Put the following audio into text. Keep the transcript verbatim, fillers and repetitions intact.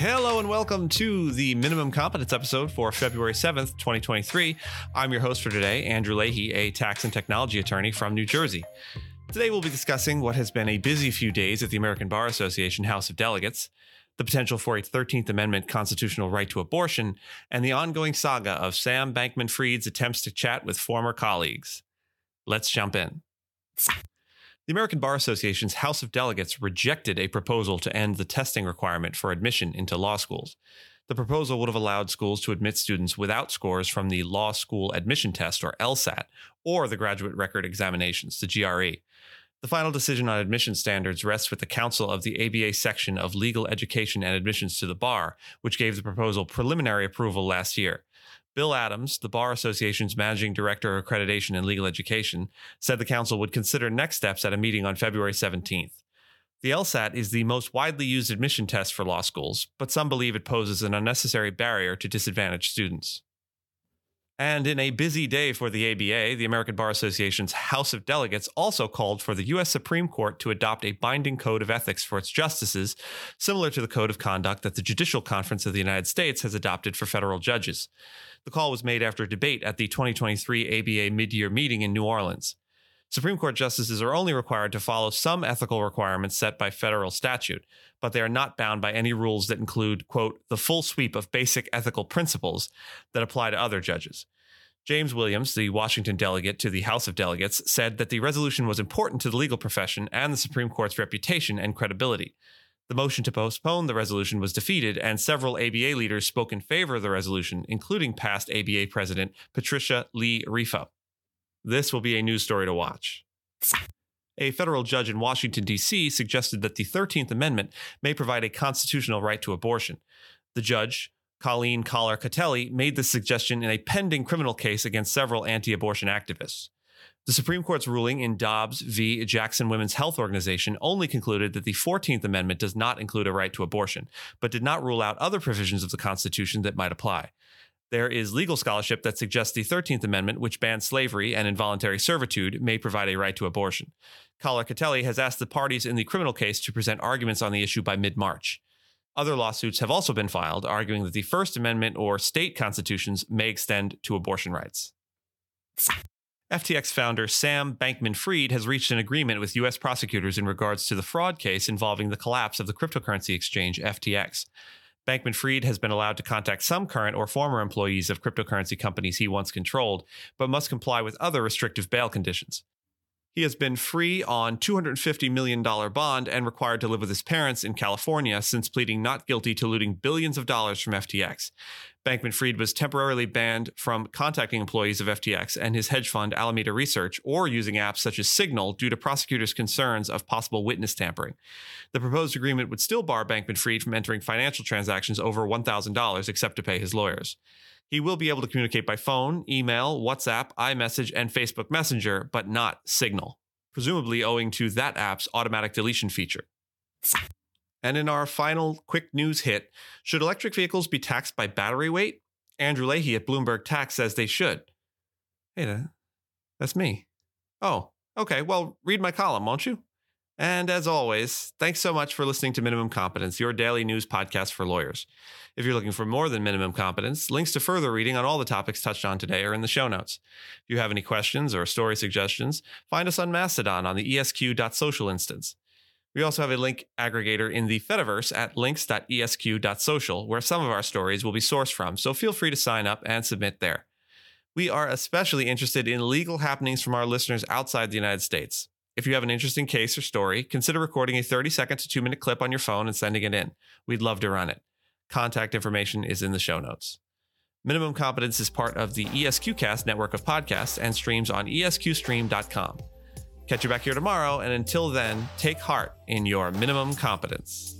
Hello and welcome to the Minimum Competence episode for February seventh, twenty twenty-three. I'm your host for today, Andrew Leahy, a tax and technology attorney from New Jersey. Today we'll be discussing what has been a busy few days at the American Bar Association House of Delegates, the potential for a thirteenth Amendment constitutional right to abortion, and the ongoing saga of Sam Bankman-Fried's attempts to chat with former colleagues. Let's jump in. The American Bar Association's House of Delegates rejected a proposal to end the testing requirement for admission into law schools. The proposal would have allowed schools to admit students without scores from the Law School Admission Test, or LSAT, or the Graduate Record Examinations, the G R E. The final decision on admission standards rests with the Council of the A B A Section of Legal Education and Admissions to the Bar, which gave the proposal preliminary approval last year. Bill Adams, the Bar Association's Managing Director of Accreditation and Legal Education, said the Council would consider next steps at a meeting on February seventeenth. The LSAT is the most widely used admission test for law schools, but some believe it poses an unnecessary barrier to disadvantaged students. And in a busy day for the A B A, the American Bar Association's House of Delegates also called for the U S Supreme Court to adopt a binding code of ethics for its justices, similar to the code of conduct that the Judicial Conference of the United States has adopted for federal judges. The call was made after a debate at the twenty twenty-three A B A Midyear Meeting in New Orleans. Supreme Court justices are only required to follow some ethical requirements set by federal statute, but they are not bound by any rules that include, quote, the full sweep of basic ethical principles that apply to other judges. James Williams, the Washington delegate to the House of Delegates, said that the resolution was important to the legal profession and the Supreme Court's reputation and credibility. The motion to postpone the resolution was defeated, and several A B A leaders spoke in favor of the resolution, including past A B A President Patricia Lee Rifo. This will be a news story to watch. A federal judge in Washington, D C suggested that the thirteenth Amendment may provide a constitutional right to abortion. The judge, Colleen Kollar-Kotelly, made this suggestion in a pending criminal case against several anti-abortion activists. The Supreme Court's ruling in Dobbs v. Jackson Women's Health Organization only concluded that the fourteenth Amendment does not include a right to abortion, but did not rule out other provisions of the Constitution that might apply. There is legal scholarship that suggests the thirteenth Amendment, which bans slavery and involuntary servitude, may provide a right to abortion. Kollar-Kotelly has asked the parties in the criminal case to present arguments on the issue by mid-March. Other lawsuits have also been filed, arguing that the First Amendment or state constitutions may extend to abortion rights. F T X founder Sam Bankman-Fried has reached an agreement with U S prosecutors in regards to the fraud case involving the collapse of the cryptocurrency exchange F T X. Bankman-Fried has been allowed to contact some current or former employees of cryptocurrency companies he once controlled, but must comply with other restrictive bail conditions. He has been free on two hundred fifty million dollars bond and required to live with his parents in California since pleading not guilty to looting billions of dollars from F T X. Bankman-Fried was temporarily banned from contacting employees of F T X and his hedge fund Alameda Research or using apps such as Signal due to prosecutors' concerns of possible witness tampering. The proposed agreement would still bar Bankman-Fried from entering financial transactions over one thousand dollars except to pay his lawyers. He will be able to communicate by phone, email, WhatsApp, iMessage, and Facebook Messenger, but not Signal, presumably owing to that app's automatic deletion feature. And in our final quick news hit, should electric vehicles be taxed by battery weight? Andrew Leahy at Bloomberg Tax says they should. Hey, that's me. Oh, okay. Well, read my column, won't you? And as always, thanks so much for listening to Minimum Competence, your daily news podcast for lawyers. If you're looking for more than Minimum Competence, links to further reading on all the topics touched on today are in the show notes. If you have any questions or story suggestions, find us on Mastodon on the E S Q dot social instance. We also have a link aggregator in the Fediverse at links dot E S Q dot social, where some of our stories will be sourced from, so feel free to sign up and submit there. We are especially interested in legal happenings from our listeners outside the United States. If you have an interesting case or story, consider recording a thirty-second to two-minute clip on your phone and sending it in. We'd love to run it. Contact information is in the show notes. Minimum Competence is part of the ESQcast network of podcasts and streams on E S Q stream dot com. Catch you back here tomorrow, and until then, take heart in your minimum competence.